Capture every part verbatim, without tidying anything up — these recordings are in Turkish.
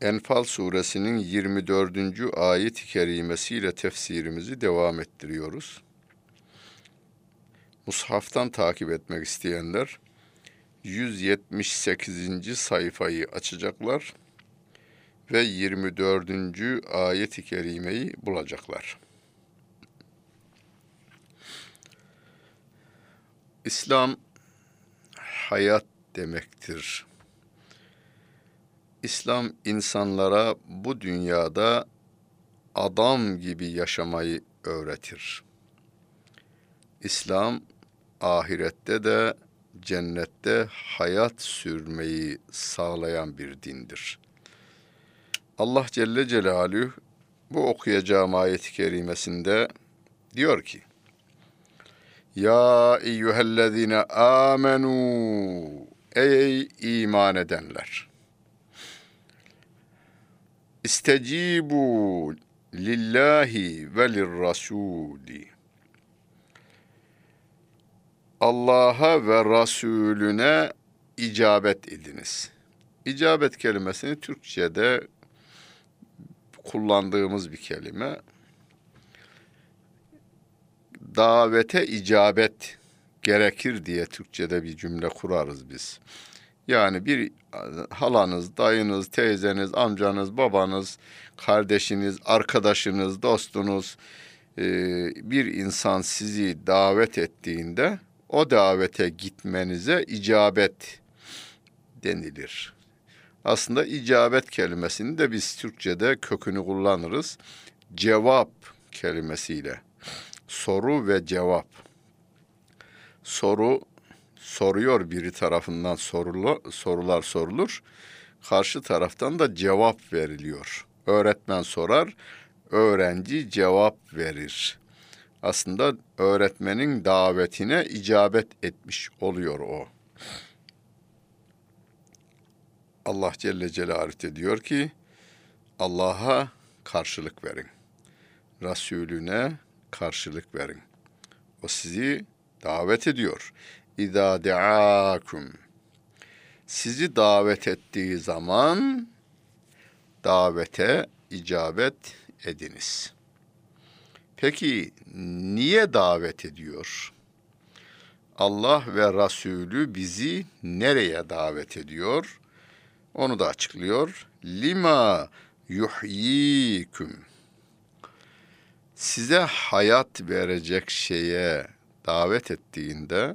Enfal Suresinin yirmi dördüncü ayet-i kerimesiyle tefsirimizi devam ettiriyoruz. Mushaftan takip etmek isteyenler yüz yetmiş sekizinci sayfayı açacaklar ve yirmi dördüncü ayet-i kerimeyi bulacaklar. İslam hayat demektir. İslam insanlara bu dünyada adam gibi yaşamayı öğretir. İslam ahirette de cennette hayat sürmeyi sağlayan bir dindir. Allah Celle Celaluhu bu okuyacağım ayet-i kerimesinde diyor ki: Ya eyyühellezine amenu, ey iman edenler, İstecibu lillahi ve lirrasuli. Allah'a ve Rasülüne icabet ediniz. İcabet kelimesini Türkçe'de kullandığımız bir kelime. Davete icabet gerekir diye Türkçe'de bir cümle kurarız biz. Yani bir halanız, dayınız, teyzeniz, amcanız, babanız, kardeşiniz, arkadaşınız, dostunuz bir insan sizi davet ettiğinde o davete gitmenize icabet denilir. Aslında icabet kelimesini de biz Türkçe'de kökünü kullanırız. Cevap kelimesiyle. Soru ve cevap. Soru soruyor biri tarafından sorulu, sorular sorulur. Karşı taraftan da cevap veriliyor. Öğretmen sorar, öğrenci cevap verir. Aslında öğretmenin davetine icabet etmiş oluyor o. Allah Celle Celaluhu diyor ki, Allah'a karşılık verin. Resulüne karşılık verin. O sizi davet ediyor. İzâ de'âkum. Sizi davet ettiği zaman davete icabet ediniz. Peki niye davet ediyor? Allah ve Rasûlü bizi nereye davet ediyor? Onu da açıklıyor. Lima yuhyîküm. Size hayat verecek şeye davet ettiğinde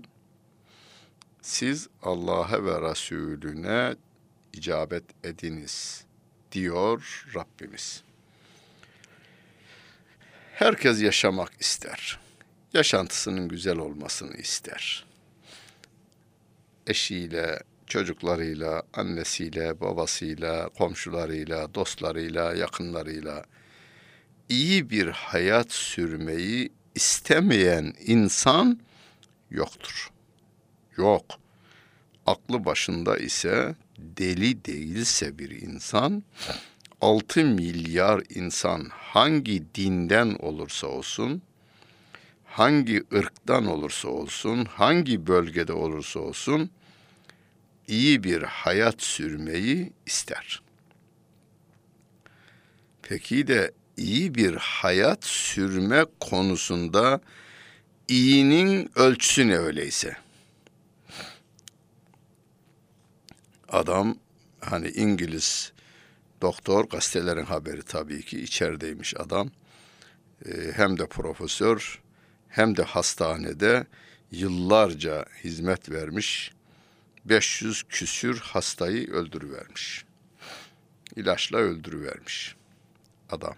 siz Allah'a ve Rasûlüne icabet ediniz diyor Rabbimiz. Herkes yaşamak ister. Yaşantısının güzel olmasını ister. Eşiyle, çocuklarıyla, annesiyle, babasıyla, komşularıyla, dostlarıyla, yakınlarıyla iyi bir hayat sürmeyi istemeyen insan yoktur. Yok. Aklı başında ise, deli değilse bir insan, altı milyar insan hangi dinden olursa olsun, hangi ırktan olursa olsun, hangi bölgede olursa olsun, iyi bir hayat sürmeyi ister. Peki de iyi bir hayat sürme konusunda iyinin ölçüsü ne öyleyse? Adam, hani İngiliz doktor, gazetelerin haberi tabii ki, içerideymiş adam. Ee, hem de profesör, hem de hastanede yıllarca hizmet vermiş. beş yüz küsür hastayı öldürüvermiş. İlaçla öldürüvermiş adam.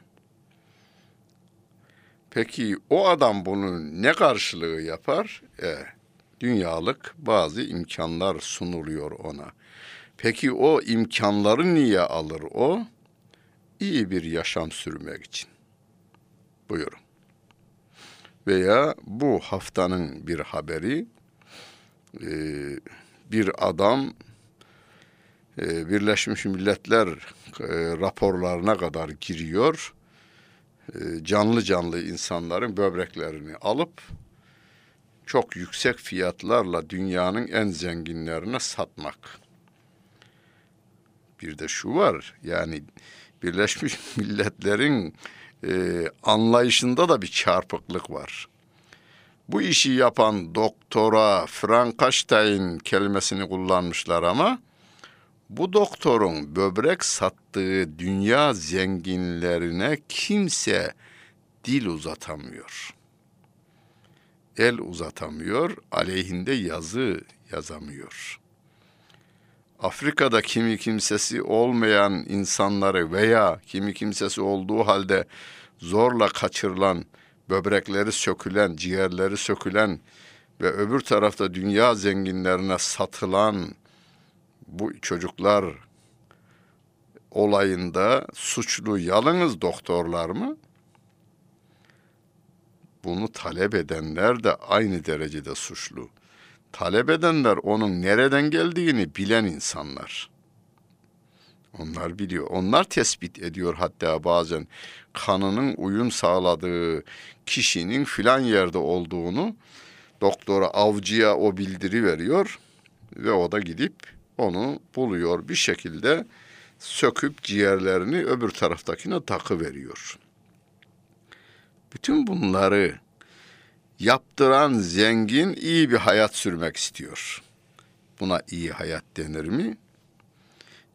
Peki o adam bunun ne karşılığı yapar? Ee, dünyalık bazı imkanlar sunuluyor ona. Peki o imkanları niye alır o? İyi bir yaşam sürmek için. Buyurun. veya bu haftanın bir haberi, e, bir adam e, Birleşmiş Milletler e, raporlarına kadar giriyor, e, canlı canlı insanların böbreklerini alıp çok yüksek fiyatlarla dünyanın en zenginlerine satmak. Bir de şu var, yani Birleşmiş Milletler'in e, anlayışında da bir çarpıklık var. Bu işi yapan doktora Frankenstein kelimesini kullanmışlar ama bu doktorun böbrek sattığı dünya zenginlerine kimse dil uzatamıyor. El uzatamıyor, aleyhinde yazı yazamıyor. Afrika'da kimi kimsesi olmayan insanları veya kimi kimsesi olduğu halde zorla kaçırılan, böbrekleri sökülen, ciğerleri sökülen ve öbür tarafta dünya zenginlerine satılan bu çocuklar olayında suçlu yalnız doktorlar mı? Bunu talep edenler de aynı derecede suçlu. Talep edenler onun nereden geldiğini bilen insanlar. Onlar biliyor, onlar tespit ediyor hatta bazen kanının uyum sağladığı kişinin filan yerde olduğunu doktora, avcıya o bildiri veriyor ve o da gidip onu buluyor bir şekilde söküp ciğerlerini öbür taraftakine takıveriyor. Bütün bunları yaptıran zengin iyi bir hayat sürmek istiyor. Buna iyi hayat denir mi?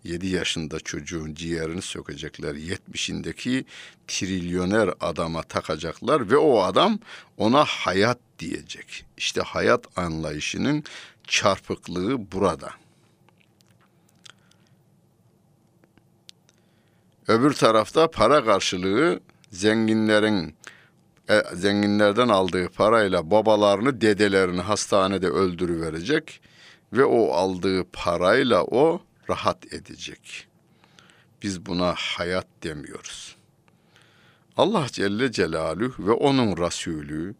Yedi yaşında çocuğun ciğerini sökecekler, yetmişindeki trilyoner adama takacaklar ve o adam ona hayat diyecek. İşte hayat anlayışının çarpıklığı burada. Öbür tarafta para karşılığı zenginlerin, zenginlerden aldığı parayla babalarını, dedelerini hastanede öldürüverecek ve o aldığı parayla o rahat edecek. Biz buna hayat demiyoruz. Allah Celle Celaluhu ve onun Resulü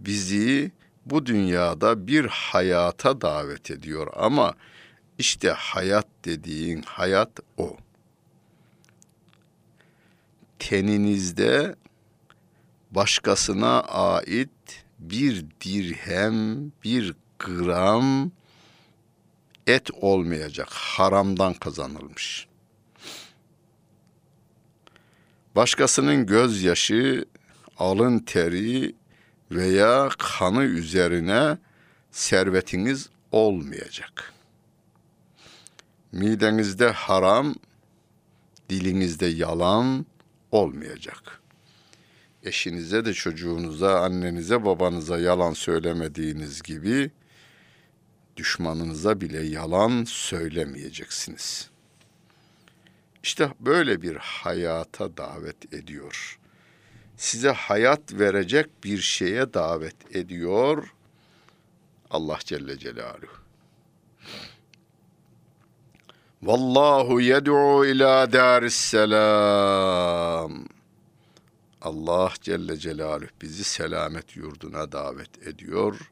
bizi bu dünyada bir hayata davet ediyor ama işte hayat dediğin hayat o. Teninizde başkasına ait bir dirhem, bir gram et olmayacak, haramdan kazanılmış. Başkasının gözyaşı, alın teri veya kanı üzerine servetiniz olmayacak. Midenizde haram, dilinizde yalan olmayacak. Eşinize de, çocuğunuza, annenize, babanıza yalan söylemediğiniz gibi düşmanınıza bile yalan söylemeyeceksiniz. İşte böyle bir hayata davet ediyor. Size hayat verecek bir şeye davet ediyor Allah Celle Celaluhu. Vallahu yed'u ila daris selam. Allah Celle Celaluhu bizi selamet yurduna davet ediyor.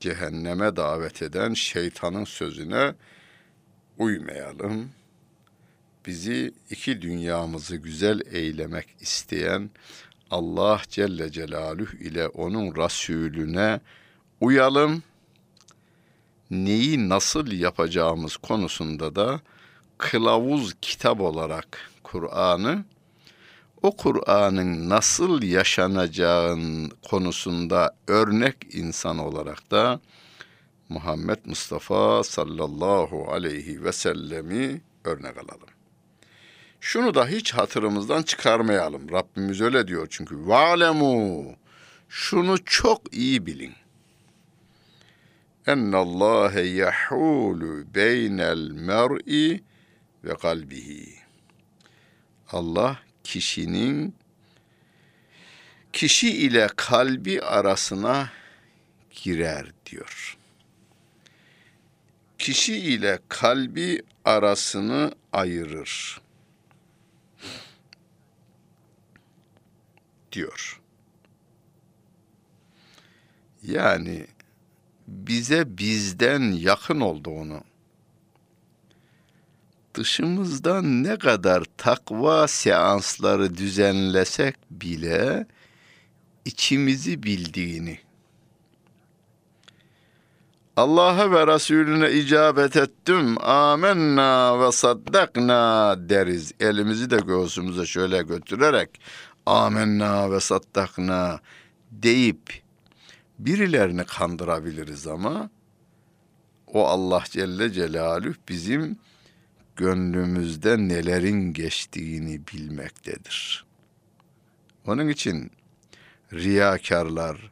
Cehenneme davet eden şeytanın sözüne uymayalım. Bizi, iki dünyamızı güzel eylemek isteyen Allah Celle Celaluhu ile onun Resulüne uyalım. Neyi nasıl yapacağımız konusunda da kılavuz kitap olarak Kur'an'ı, o Kur'an'ın nasıl yaşanacağın konusunda örnek insan olarak da Muhammed Mustafa sallallahu aleyhi ve sellemi örnek alalım. Şunu da hiç hatırımızdan çıkarmayalım. Rabbimiz öyle diyor çünkü. وَعْلَمُوا Şunu çok iyi bilin. اَنَّ اللّٰهَ يَحُولُ بَيْنَ الْمَرْءِ وَقَلْبِهِ Allah, kişinin kişi ile kalbi arasına girer diyor. Kişi ile kalbi arasını ayırır diyor. yani bize bizden yakın olduğunu, dışımızdan ne kadar takva seansları düzenlesek bile içimizi bildiğini, Allah'a ve Resulüne icabet ettim, amenna ve saddakna deriz. Elimizi de göğsümüze şöyle götürerek amenna ve saddakna deyip birilerini kandırabiliriz ama o Allah Celle Celaluhu bizim gönlümüzde nelerin geçtiğini bilmektedir. Onun için riyakarlar,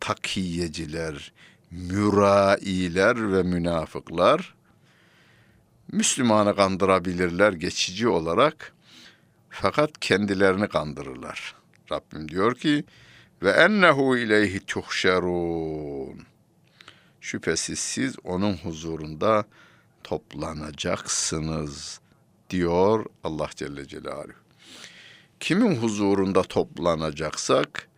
takiyeciler, mürailer ve münafıklar Müslümanı kandırabilirler geçici olarak, fakat kendilerini kandırırlar. Rabbim diyor ki ve ennehu ileyhi tuhşerun. Şüphesiz siz onun huzurunda toplanacaksınız diyor Allah Celle Celaluhu. Kimin huzurunda toplanacaksak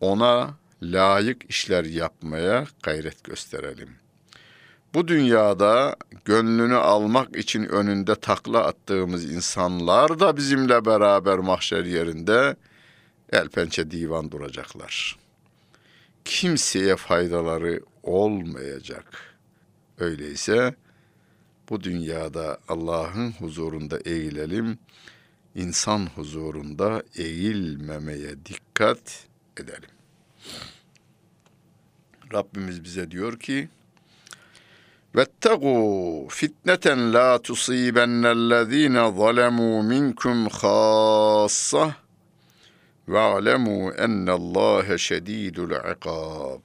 ona layık işler yapmaya gayret gösterelim. Bu dünyada gönlünü almak için önünde takla attığımız insanlar da bizimle beraber mahşer yerinde el pençe divan duracaklar. Kimseye faydaları olmayacak. Öyleyse bu dünyada Allah'ın huzurunda eğilelim, insan huzurunda eğilmemeye dikkat edelim. Rabbimiz bize diyor ki وَاتَّقُوا فِتْنَةً لَا تُصِيبَنَّ الَّذ۪ينَ ظَلَمُوا مِنْكُمْ خَاصَّةً وَاعْلَمُوا اَنَّ اللّٰهَ شَد۪يدُ الْعِقَابِ.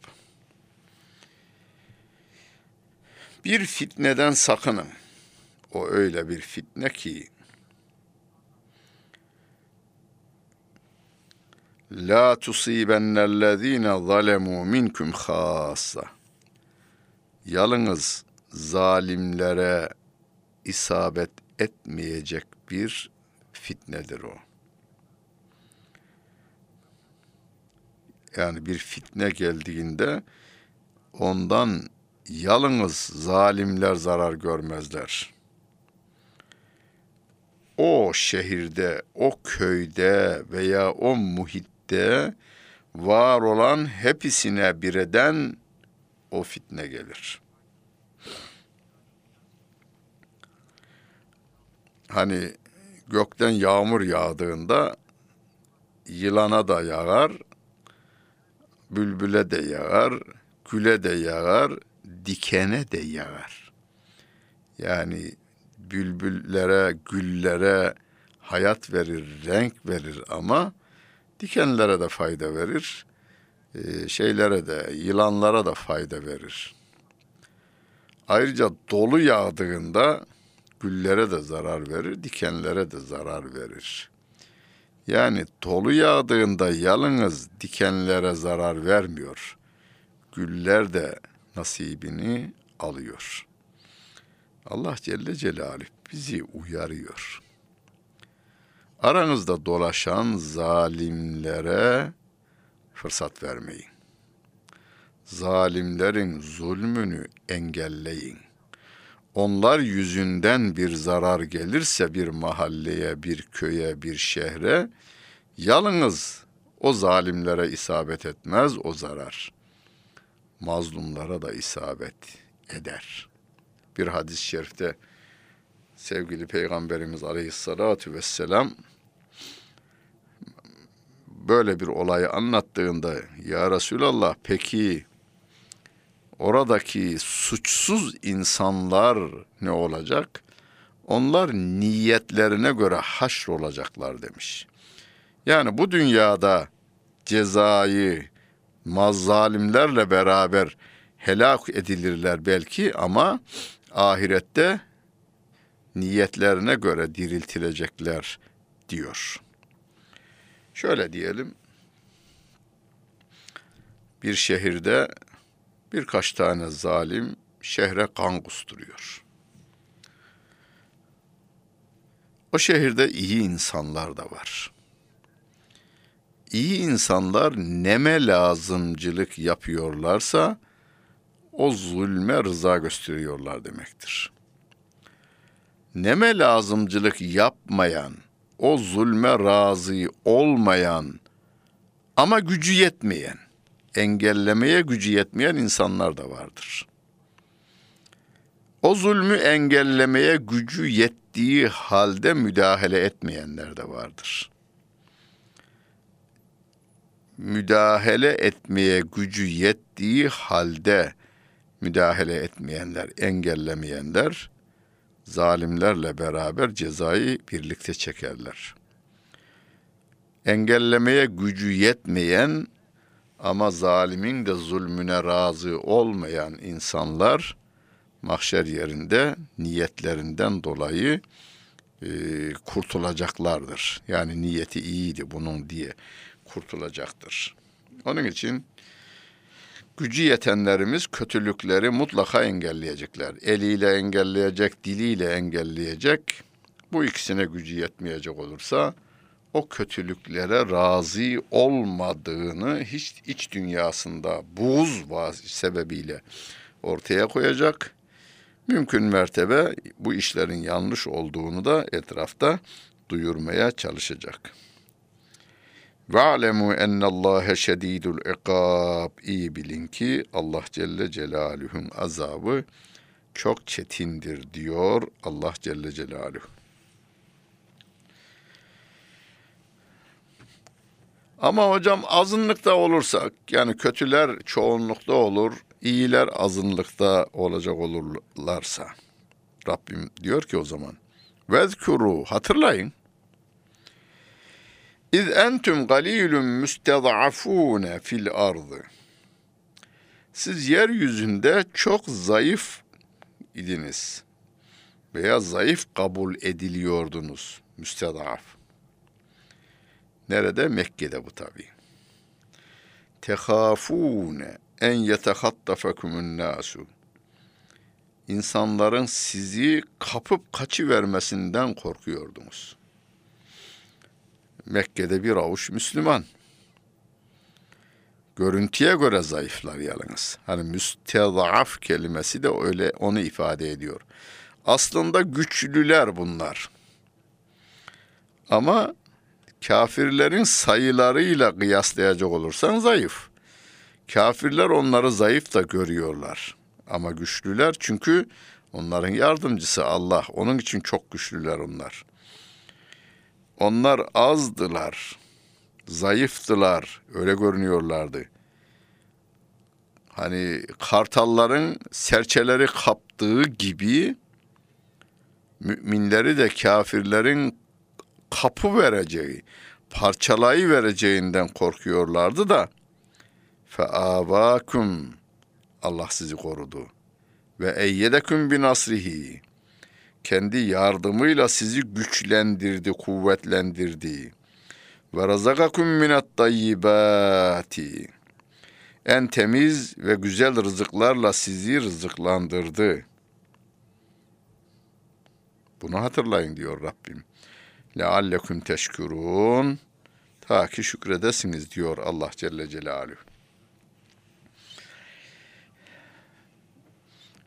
Bir fitneden sakının. O öyle bir fitne ki لَا تُصِيبَنَّ الَّذ۪ينَ ظَلَمُوا مِنْكُمْ خَاسًا. Yalnız zalimlere isabet etmeyecek bir fitnedir o. Yani bir fitne geldiğinde ondan yalnız zalimler zarar görmezler. O şehirde, o köyde veya o muhit de var olan hepsine birden o fitne gelir. Hani gökten yağmur yağdığında yılana da yağar, bülbüle de yağar, güle de yağar, dikene de yağar. Yani bülbüllere, güllere hayat verir, renk verir ama dikenlere de fayda verir, şeylere de, yılanlara da fayda verir. Ayrıca dolu yağdığında güllere de zarar verir, dikenlere de zarar verir. Yani dolu yağdığında yalnız dikenlere zarar vermiyor, güller de nasibini alıyor. Allah Celle Celaluhu bizi uyarıyor. Aranızda dolaşan zalimlere fırsat vermeyin. Zalimlerin zulmünü engelleyin. Onlar yüzünden bir zarar gelirse bir mahalleye, bir köye, bir şehre, yalnız o zalimlere isabet etmez o zarar. Mazlumlara da isabet eder. Bir hadis-i şerifte sevgili Peygamberimiz Aleyhissalatu Vesselam böyle bir olayı anlattığında ya Resulallah peki oradaki suçsuz insanlar ne olacak? Onlar niyetlerine göre haşrolacaklar demiş. Yani bu dünyada cezayı mazzalimlerle beraber helak edilirler belki ama ahirette niyetlerine göre diriltilecekler diyor. Şöyle diyelim, bir şehirde birkaç tane zalim şehre kan kusturuyor. O şehirde iyi insanlar da var. iyi insanlar neme lazımcılık yapıyorlarsa o zulme rıza gösteriyorlar demektir. Neme lazımcılık yapmayan, o zulme razı olmayan ama gücü yetmeyen, engellemeye gücü yetmeyen insanlar da vardır. O zulmü engellemeye gücü yettiği halde müdahale etmeyenler de vardır. Müdahale etmeye gücü yettiği halde müdahale etmeyenler, engellemeyenler, zalimlerle beraber cezayı birlikte çekerler. Engellemeye gücü yetmeyen ama zalimin de zulmüne razı olmayan insanlar, mahşer yerinde niyetlerinden dolayı e, kurtulacaklardır. Yani niyeti iyiydi bunun diye kurtulacaktır. Onun için gücü yetenlerimiz kötülükleri mutlaka engelleyecekler. Eliyle engelleyecek, diliyle engelleyecek. Bu ikisine gücü yetmeyecek olursa o kötülüklere razı olmadığını hiç iç dünyasında buğz sebebiyle ortaya koyacak. Mümkün mertebe bu işlerin yanlış olduğunu da etrafta duyurmaya çalışacak. وَعْلَمُوا اَنَّ اللّٰهَ شَد۪يدُ الْعِقَابِ İyi bilin ki Allah Celle Celaluhu'nun azabı çok çetindir diyor Allah Celle Celaluhu. Ama hocam azınlıkta olursak, yani kötüler çoğunlukta olur, iyiler azınlıkta olacak olurlarsa, Rabbim diyor ki o zaman, وَذْكُرُوا hatırlayın. İz entum galilun müstezafun fil ardı. Siz yeryüzünde çok zayıf idiniz veya zayıf kabul ediliyordunuz. Müstezaf. Nerede? Mekke'de bu tabii. Tehafun en yetehattafakumun nasu. İnsanların sizi kapıp kaçıvermesinden korkuyordunuz. Mekke'de bir avuç Müslüman. Görüntüye göre zayıflar yalnız. Hani müstezaf kelimesi de öyle onu ifade ediyor. Aslında güçlüler bunlar. Ama kafirlerin sayılarıyla kıyaslayacak olursan zayıf. Kafirler onları zayıf da görüyorlar. Ama güçlüler çünkü onların yardımcısı Allah. Onun için çok güçlüler onlar. Onlar azdılar, zayıftılar, öyle görünüyorlardı. Hani kartalların serçeleri kaptığı gibi müminleri de kafirlerin kapı vereceği, parçalayı vereceğinden korkuyorlardı da feavâkum Allah sizi korudu ve eyyedekum bi nasrihi. Kendi yardımıyla sizi güçlendirdi, kuvvetlendirdi. Ve razakakum minat tayyibati. En temiz ve güzel rızıklarla sizi rızıklandırdı. Bunu hatırlayın diyor Rabbim. Leallekum teşkurun. Ta ki şükredesiniz diyor Allah Celle Celaluhu.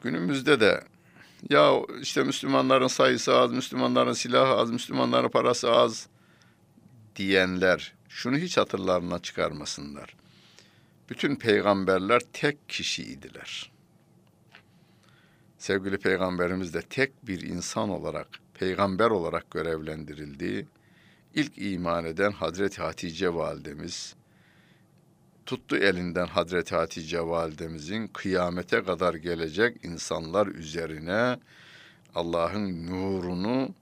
Günümüzde de ya işte Müslümanların sayısı az, Müslümanların silahı az, Müslümanların parası az diyenler şunu hiç hatırlarına çıkarmasınlar. Bütün peygamberler tek kişiydiler. Sevgili peygamberimiz de tek bir insan olarak, peygamber olarak görevlendirildi. İlk iman eden Hazreti Hatice validemiz, tuttu elinden Hazreti Hatice validemizin kıyamete kadar gelecek insanlar üzerine Allah'ın nurunu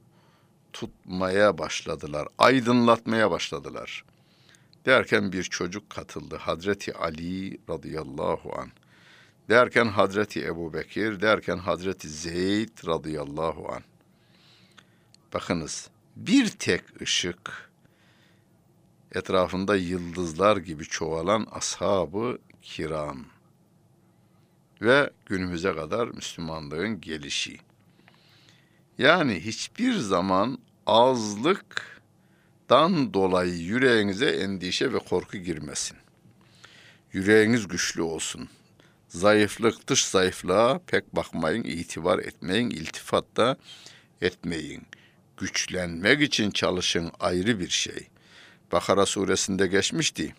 tutmaya başladılar, aydınlatmaya başladılar. Derken bir çocuk katıldı, Hazreti Ali radıyallahu anh, derken Hazreti Ebu Bekir, derken Hazreti Zeyd radıyallahu anh. Bakınız, bir tek ışık, etrafında yıldızlar gibi çoğalan ashab-ı kiram ve günümüze kadar Müslümanlığın gelişi. Yani hiçbir zaman azlık Dan dolayı yüreğinize endişe ve korku girmesin. Yüreğiniz güçlü olsun. Zayıflık, dış zayıflığa pek bakmayın, itibar etmeyin, iltifatta etmeyin. Güçlenmek için çalışın ayrı bir şey. Bakara suresinde geçmişti.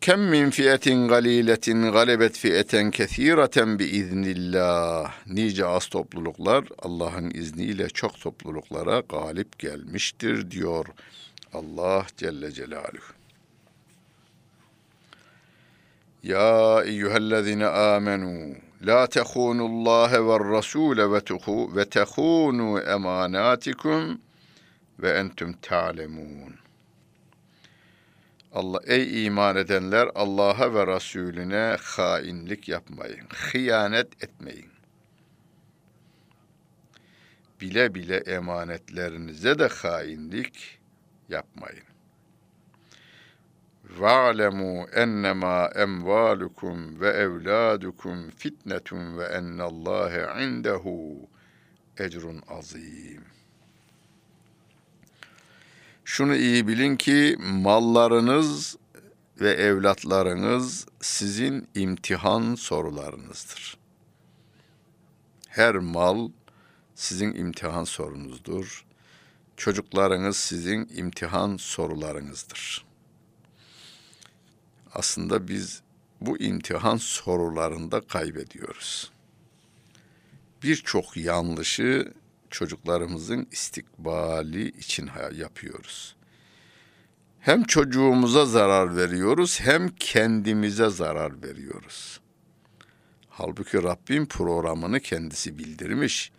Kem min fiyetin galiletin galebet fiyeten kesireten biiznillah. Nice az topluluklar Allah'ın izniyle çok topluluklara galip gelmiştir diyor Allah Celle Celaluhu. Ya eyyühellezine amenu la tehunullahe ve rasule ve tehunu emanatikum ve entüm ta'lemun. Allah, ey iman edenler, Allah'a ve Resulüne hainlik yapmayın, hıyanet etmeyin. Bile bile emanetlerinize de hainlik yapmayın. وَعْلَمُوا اَنَّمَا اَمْوَالُكُمْ وَاَوْلَادُكُمْ فِتْنَةٌ وَاَنَّ اللّٰهَ عِنْدَهُ اَجْرٌ عَظِيمٌ. Şunu iyi bilin ki mallarınız ve evlatlarınız sizin imtihan sorularınızdır. Her mal sizin imtihan sorunuzdur. Çocuklarınız sizin imtihan sorularınızdır. Aslında biz bu imtihan sorularında kaybediyoruz. Birçok yanlışı çocuklarımızın istikbali için yapıyoruz. Hem çocuğumuza zarar veriyoruz, hem kendimize zarar veriyoruz. Halbuki Rabbim programını kendisi bildirmiş.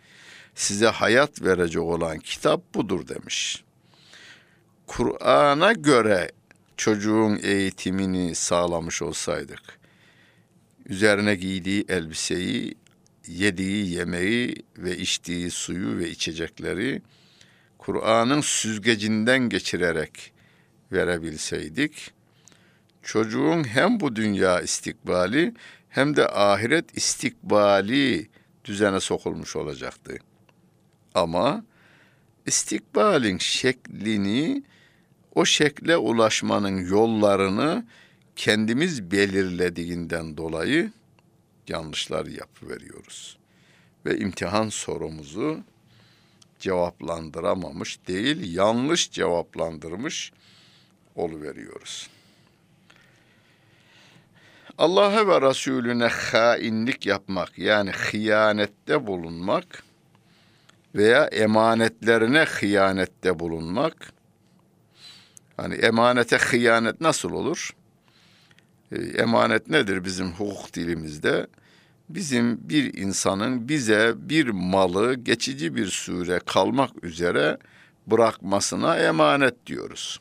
Size hayat verecek olan kitap budur demiş. Kur'an'a göre çocuğun eğitimini sağlamış olsaydık, üzerine giydiği elbiseyi, yediği yemeği ve içtiği suyu ve içecekleri Kur'an'ın süzgecinden geçirerek verebilseydik, çocuğun hem bu dünya istikbali hem de ahiret istikbali düzene sokulmuş olacaktı. Ama istikbalin şeklini, o şekle ulaşmanın yollarını kendimiz belirlediğinden dolayı yanlışlar yapıveriyoruz. Ve imtihan sorumuzu cevaplandıramamış değil, yanlış cevaplandırmış oluveriyoruz. Allah'a ve Resulüne hainlik yapmak, yani hıyanette bulunmak veya emanetlerine hıyanette bulunmak, hani emanete hıyanet nasıl olur? Emanet nedir bizim hukuk dilimizde? Bizim bir insanın bize bir malı geçici bir süre kalmak üzere bırakmasına emanet diyoruz.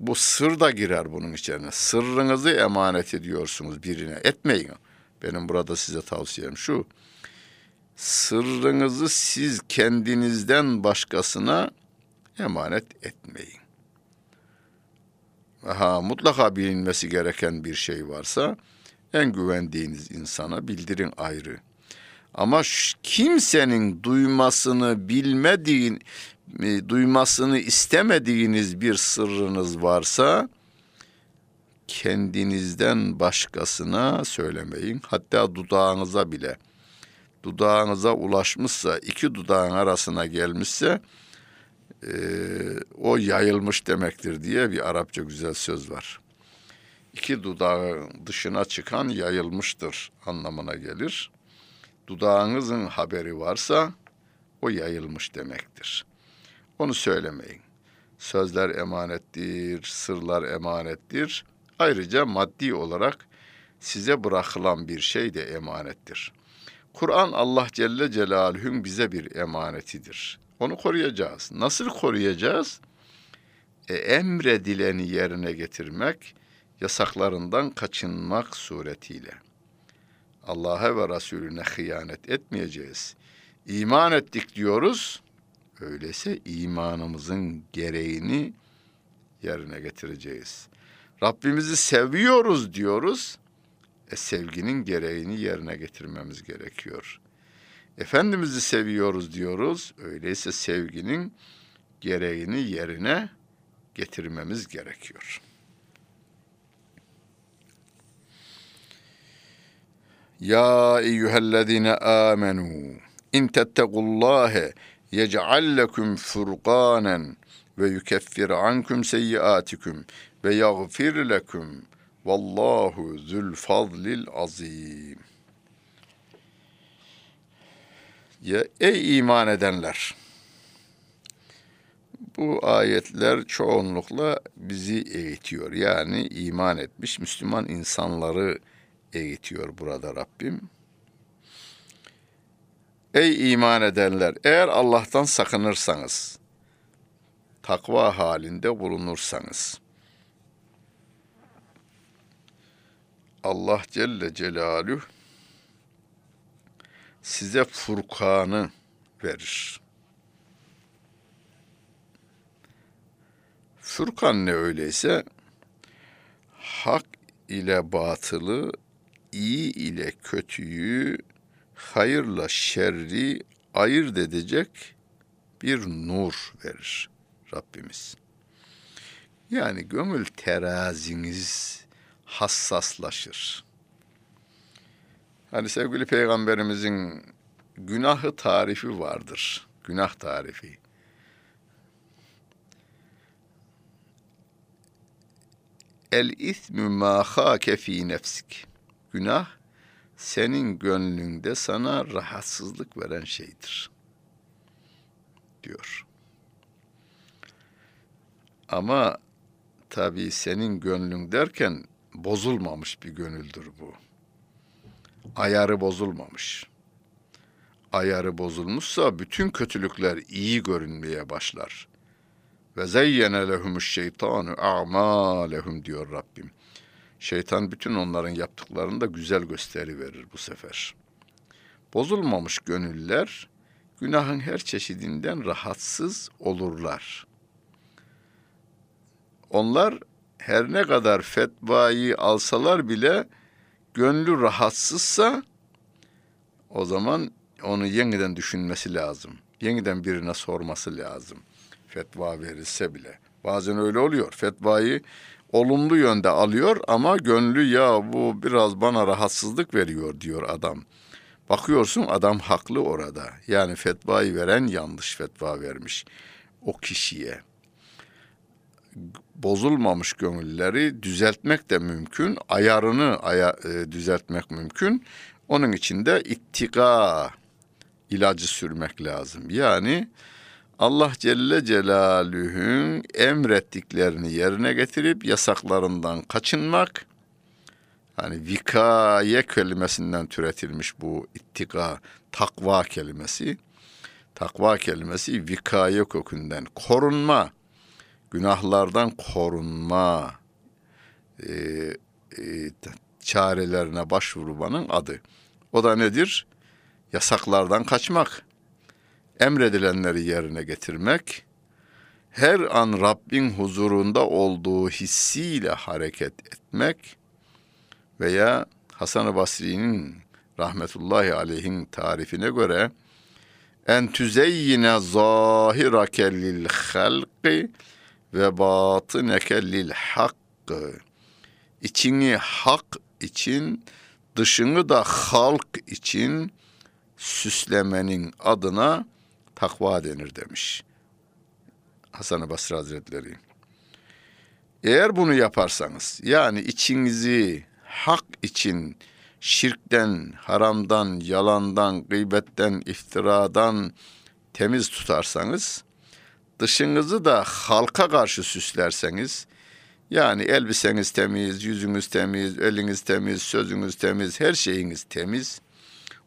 Bu sır da girer bunun içerisine. Sırrınızı emanet ediyorsunuz birine. Etmeyin. Benim burada size tavsiyem şu: sırrınızı siz kendinizden başkasına emanet etmeyin. Ha, mutlaka bilinmesi gereken bir şey varsa en güvendiğiniz insana bildirin ayrı. Ama kimsenin duymasını bilmediğin, duymasını istemediğiniz bir sırrınız varsa kendinizden başkasına söylemeyin. Hatta dudağınıza bile. Dudağınıza ulaşmışsa, iki dudağın arasına gelmişse Ee, o yayılmış demektir diye bir Arapça güzel söz var. İki dudağın dışına çıkan yayılmıştır anlamına gelir. Dudağınızın haberi varsa o yayılmış demektir. Onu söylemeyin. Sözler emanettir, sırlar emanettir. Ayrıca maddi olarak size bırakılan bir şey de emanettir. Kur'an Allah Celle Celaluhu'nun bize bir emanetidir. Onu koruyacağız. Nasıl koruyacağız? E, emredileni yerine getirmek, yasaklarından kaçınmak suretiyle. Allah'a ve Resulüne hıyanet etmeyeceğiz. İman ettik diyoruz. Öyleyse imanımızın gereğini yerine getireceğiz. Rabbimizi seviyoruz diyoruz. E, sevginin gereğini yerine getirmemiz gerekiyor. Efendimiz'i seviyoruz diyoruz. Öyleyse sevginin gereğini yerine getirmemiz gerekiyor. Ya eyyühellezine amenu in tettegullâhe yec'allekum furqanen ve yukeffir ankum seyyiatikum ve yagfir lekum vallahu zül fadlil azim. Ya ey iman edenler! Bu ayetler çoğunlukla bizi eğitiyor. Yani iman etmiş Müslüman insanları eğitiyor burada Rabbim. Ey iman edenler! Eğer Allah'tan sakınırsanız, takva halinde bulunursanız, Allah Celle Celaluhu size Furkan'ı verir. Furkan ne öyleyse? Hak ile batılı, iyi ile kötüyü, hayırla şerri ayırt edecek bir nur verir Rabbimiz. Yani gönül teraziniz hassaslaşır. Hani sevgili Peygamberimizin günahı tarifi vardır. Günah tarifi. El ismü mâ hâke fî nefsik. Günah senin gönlünde sana rahatsızlık veren şeydir, diyor. Ama tabii senin gönlün derken bozulmamış bir gönüldür bu. Ayarı bozulmamış. Ayarı bozulmuşsa bütün kötülükler iyi görünmeye başlar. Ve zeyyene lehumuş şeytanu a'malehum diyor Rabbim. Şeytan bütün onların yaptıklarını da güzel gösteriverir bu sefer. Bozulmamış gönüller günahın her çeşidinden rahatsız olurlar. Onlar her ne kadar fetvayı alsalar bile gönlü rahatsızsa o zaman onu yeniden düşünmesi lazım. Yeniden birine sorması lazım. Fetva verilse bile. Bazen öyle oluyor. Fetvayı olumlu yönde alıyor ama gönlü ya bu biraz bana rahatsızlık veriyor diyor adam. Bakıyorsun adam haklı orada. Yani fetvayı veren yanlış fetva vermiş o kişiye. Bozulmamış gönülleri düzeltmek de mümkün. Ayarını aya, e, düzeltmek mümkün. Onun için de ittika ilacı sürmek lazım. Yani Allah Celle Celaluhu'nun emrettiklerini yerine getirip yasaklarından kaçınmak. Hani vikaye kelimesinden türetilmiş bu ittika, takva kelimesi. Takva kelimesi vikaye kökünden korunma. Günahlardan korunma e, e, çarelerine başvurmanın adı. O da nedir? Yasaklardan kaçmak, emredilenleri yerine getirmek, her an Rabbin huzurunda olduğu hissiyle hareket etmek veya Hasan-ı Basri'nin rahmetullahi aleyhin tarifine göre en tüzeyyine zahirake lil halqi ve batıneke lil hakkı. İçini hak için, dışını da halk için süslemenin adına takva denir demiş Hasan-ı Basri Hazretleri. Eğer bunu yaparsanız, yani içinizi hak için şirkten, haramdan, yalandan, gıybetten, iftiradan temiz tutarsanız, dışınızı da halka karşı süslerseniz, yani elbiseniz temiz, yüzünüz temiz, eliniz temiz, sözünüz temiz, her şeyiniz temiz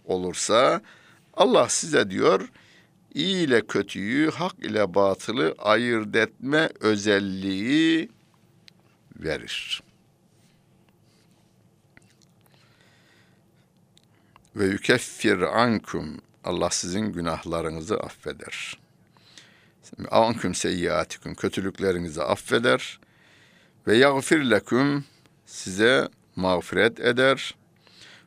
olursa Allah size diyor iyi ile kötüyü, hak ile batılı ayırt etme özelliği verir. Ve yukeffir ankum, Allah sizin günahlarınızı affeder. Anküm seyyiatiküm, kötülüklerinizi affeder ve yagfir leküm, size mağfiret eder.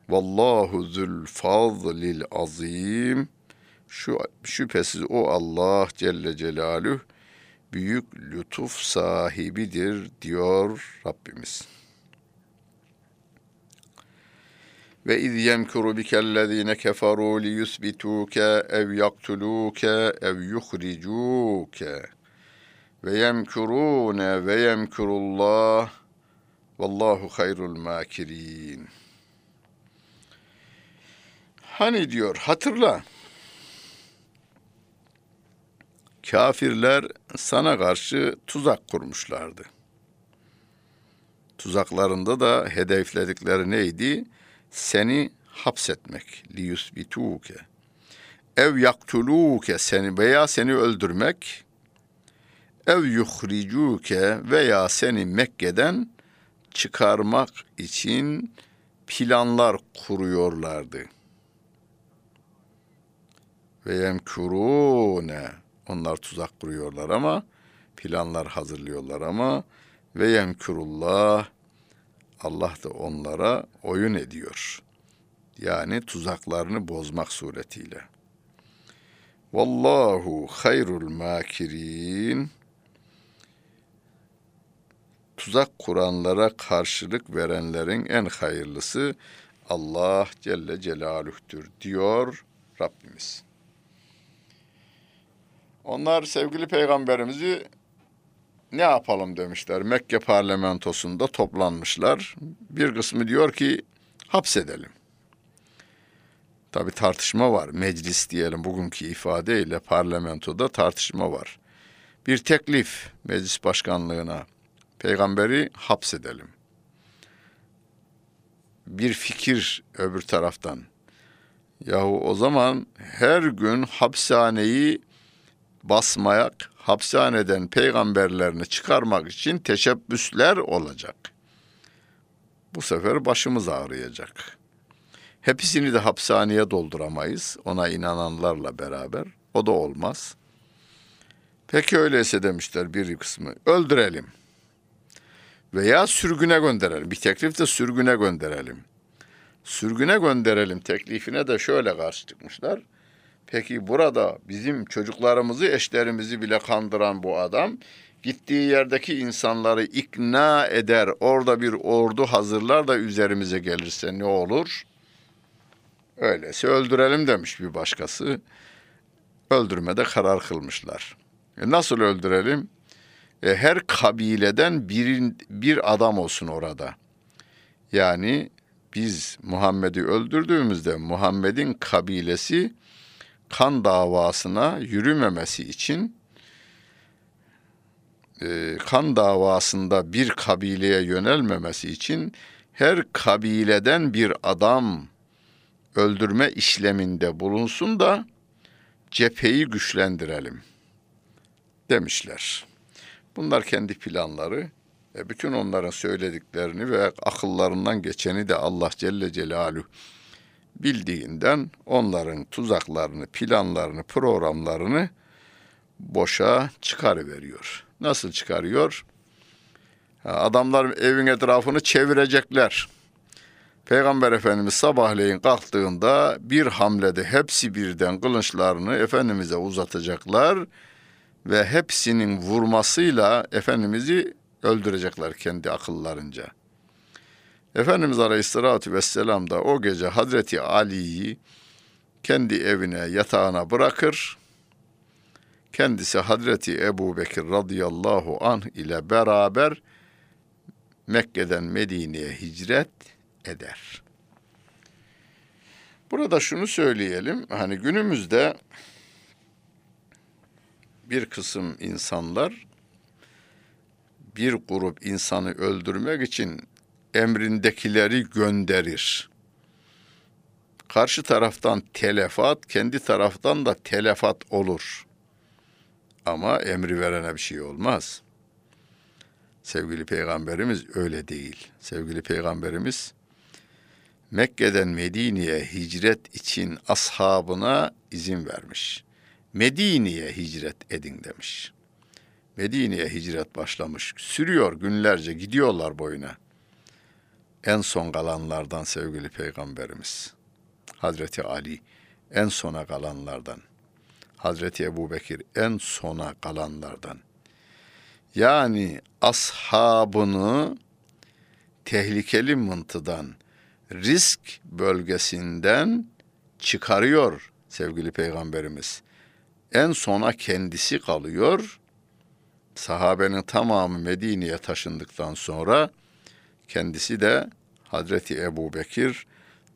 Vallahu zül fazlil azim, şu şüphesiz o Allah Celle Celaluhu büyük lütuf sahibidir diyor Rabbimiz. Ve iz yemkuru bikellezine keferu li yusbituke ev yaktuluke ev yukhricuke ve yemkurune ve yemkurullah vallahu hayrul makirin. Hani diyor, hatırla, kafirler sana karşı tuzak kurmuşlardı. Tuzaklarında da hedefledikleri neydi? Seni hapsetmek, liyusbituke, ev yaktuluke, seni veya seni öldürmek, ev yuhricuke veya seni Mekke'den çıkarmak için planlar kuruyorlardı. Ve yemkurune, onlar tuzak kuruyorlar ama, planlar hazırlıyorlar ama, ve yemkurullah, Allah da onlara oyun ediyor. Yani tuzaklarını bozmak suretiyle. Vallahu hayrul makirin. Tuzak kuranlara karşılık verenlerin en hayırlısı Allah Celle Celaluh'tür diyor Rabbimiz. Onlar sevgili peygamberimizi ne yapalım demişler. Mekke parlamentosunda toplanmışlar. Bir kısmı diyor ki hapsedelim. Tabi tartışma var. Meclis diyelim bugünkü ifadeyle parlamentoda tartışma var. Bir teklif meclis başkanlığına. Peygamberi hapsedelim. Bir fikir öbür taraftan. Yahu o zaman her gün hapishaneyi basmayak, hapishaneden peygamberlerini çıkarmak için teşebbüsler olacak. Bu sefer başımız ağrıyacak. Hepsini de hapishaneye dolduramayız, ona inananlarla beraber. O da olmaz. Peki öyleyse demişler bir kısmı, öldürelim. Veya sürgüne gönderelim. Bir teklif de sürgüne gönderelim. Sürgüne gönderelim teklifine de şöyle karşı çıkmışlar. Peki burada bizim çocuklarımızı, eşlerimizi bile kandıran bu adam, gittiği yerdeki insanları ikna eder, orada bir ordu hazırlar da üzerimize gelirse ne olur? Öyleyse öldürelim demiş bir başkası. Öldürmede karar kılmışlar. E nasıl öldürelim? E her kabileden bir, bir adam olsun orada. Yani biz Muhammed'i öldürdüğümüzde Muhammed'in kabilesi, kan davasına yürümemesi için kan davasında bir kabileye yönelmemesi için her kabileden bir adam öldürme işleminde bulunsun da cepheyi güçlendirelim demişler. Bunlar kendi planları. Bütün onların söylediklerini ve akıllarından geçeni de Allah Celle Celaluhu bildiğinden onların tuzaklarını, planlarını, programlarını boşa çıkarıveriyor. Nasıl çıkarıyor? Adamlar evin etrafını çevirecekler. Peygamber Efendimiz sabahleyin kalktığında bir hamlede hepsi birden kılıçlarını Efendimiz'e uzatacaklar ve hepsinin vurmasıyla Efendimiz'i öldürecekler kendi akıllarınca. Efendimiz Aleyhisselatü Vesselam da o gece Hazreti Ali'yi kendi evine, yatağına bırakır. Kendisi Hazreti Ebu Bekir radıyallahu anh ile beraber Mekke'den Medine'ye hicret eder. Burada şunu söyleyelim, hani günümüzde bir kısım insanlar bir grup insanı öldürmek için emrindekileri gönderir. Karşı taraftan telefat, kendi taraftan da telefat olur. Ama emri verene bir şey olmaz. Sevgili Peygamberimiz öyle değil. Sevgili Peygamberimiz Mekke'den Medine'ye hicret için ashabına izin vermiş. Medine'ye hicret edin demiş. Medine'ye hicret başlamış. Sürüyor, günlerce gidiyorlar boyuna. En son kalanlardan sevgili Peygamberimiz, Hazreti Ali en sona kalanlardan, Hazreti Ebu Bekir en sona kalanlardan, Yani ashabını tehlikeli mıntıdan, risk bölgesinden çıkarıyor sevgili Peygamberimiz. En sona kendisi kalıyor. Sahabenin tamamı Medine'ye taşındıktan sonra kendisi de Hazreti Ebu Bekir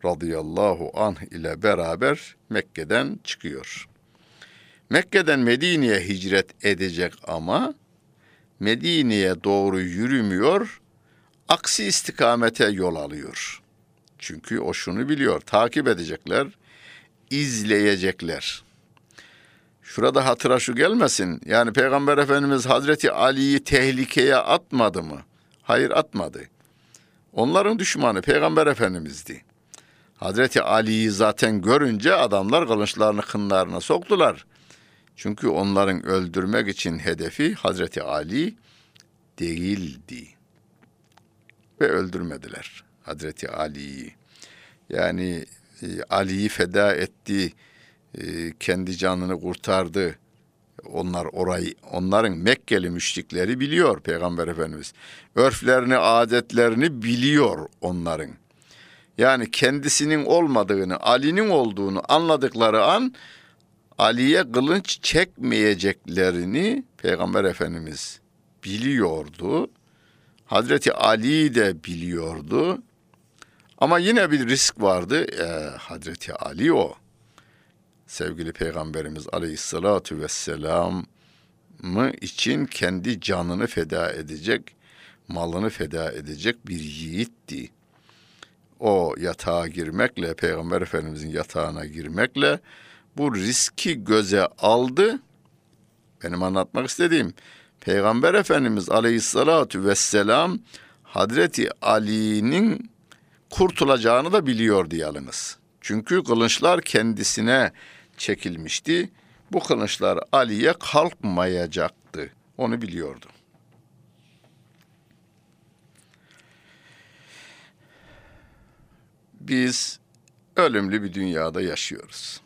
radıyallahu anh ile beraber Mekke'den çıkıyor. Mekke'den Medine'ye hicret edecek ama Medine'ye doğru yürümüyor, aksi istikamete yol alıyor. Çünkü o şunu biliyor, takip edecekler, izleyecekler. Şurada hatıra şu gelmesin, yani Peygamber Efendimiz Hazreti Ali'yi tehlikeye atmadı mı? Hayır, atmadı. Onların düşmanı Peygamber Efendimiz'di. Hazreti Ali'yi zaten görünce adamlar kılıçlarını kınlarına soktular. Çünkü onların öldürmek için hedefi Hazreti Ali değildi. Ve öldürmediler Hazreti Ali'yi. Yani e, Ali'yi feda etti, e, kendi canını kurtardı. Onlar orayı, onların Mekkeli müşrikleri biliyor Peygamber Efendimiz. Örflerini, adetlerini biliyor onların. Yani kendisinin olmadığını, Ali'nin olduğunu anladıkları an Ali'ye kılıç çekmeyeceklerini Peygamber Efendimiz biliyordu. Hazreti Ali de biliyordu. Ama yine bir risk vardı. E, Hazreti Ali o. Sevgili Peygamberimiz Aleyhissalatu Vesselam'ı için kendi canını feda edecek, malını feda edecek bir yiğitti. O yatağa girmekle, Peygamber Efendimizin yatağına girmekle bu riski göze aldı. Benim anlatmak istediğim, Peygamber Efendimiz Aleyhissalatu Vesselam Hazreti Ali'nin kurtulacağını da biliyordu yalnız. Çünkü kılıçlar kendisine çekilmişti. Bu kılıçlar Ali'ye kalkmayacaktı. Onu biliyordu. Biz ölümlü bir dünyada yaşıyoruz.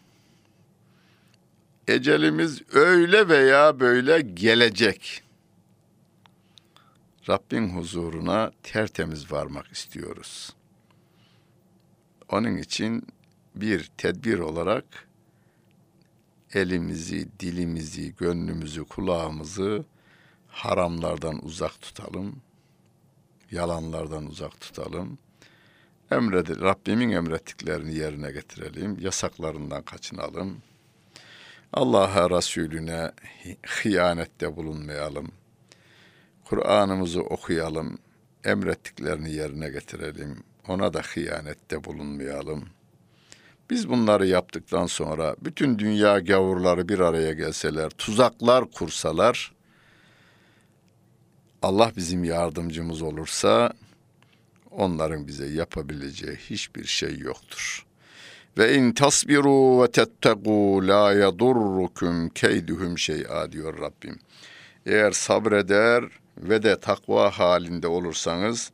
Ecelimiz öyle veya böyle gelecek. Rabbin huzuruna tertemiz varmak istiyoruz. Onun için bir tedbir olarak elimizi, dilimizi, gönlümüzü, kulağımızı haramlardan uzak tutalım. Yalanlardan uzak tutalım. Emredir, Rabbimin emrettiklerini yerine getirelim. Yasaklarından kaçınalım. Allah'a, Resulüne hıyanette bulunmayalım. Kur'an'ımızı okuyalım. Emrettiklerini yerine getirelim. Ona da hıyanette bulunmayalım. Biz bunları yaptıktan sonra bütün dünya gavurları bir araya gelseler, tuzaklar kursalar, Allah bizim yardımcımız olursa onların bize yapabileceği hiçbir şey yoktur. Ve in tasbiru ve tettegû la yadurrukum keyduhum şey'a diyor Rabbim. Eğer sabreder ve de takva halinde olursanız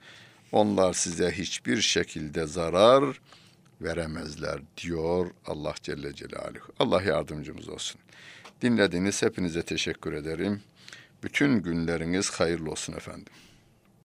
onlar size hiçbir şekilde zarar veremezler diyor Allah Celle Celaluhu. Allah yardımcımız olsun. Dinlediğiniz hepinize teşekkür ederim. Bütün günleriniz hayırlı olsun efendim.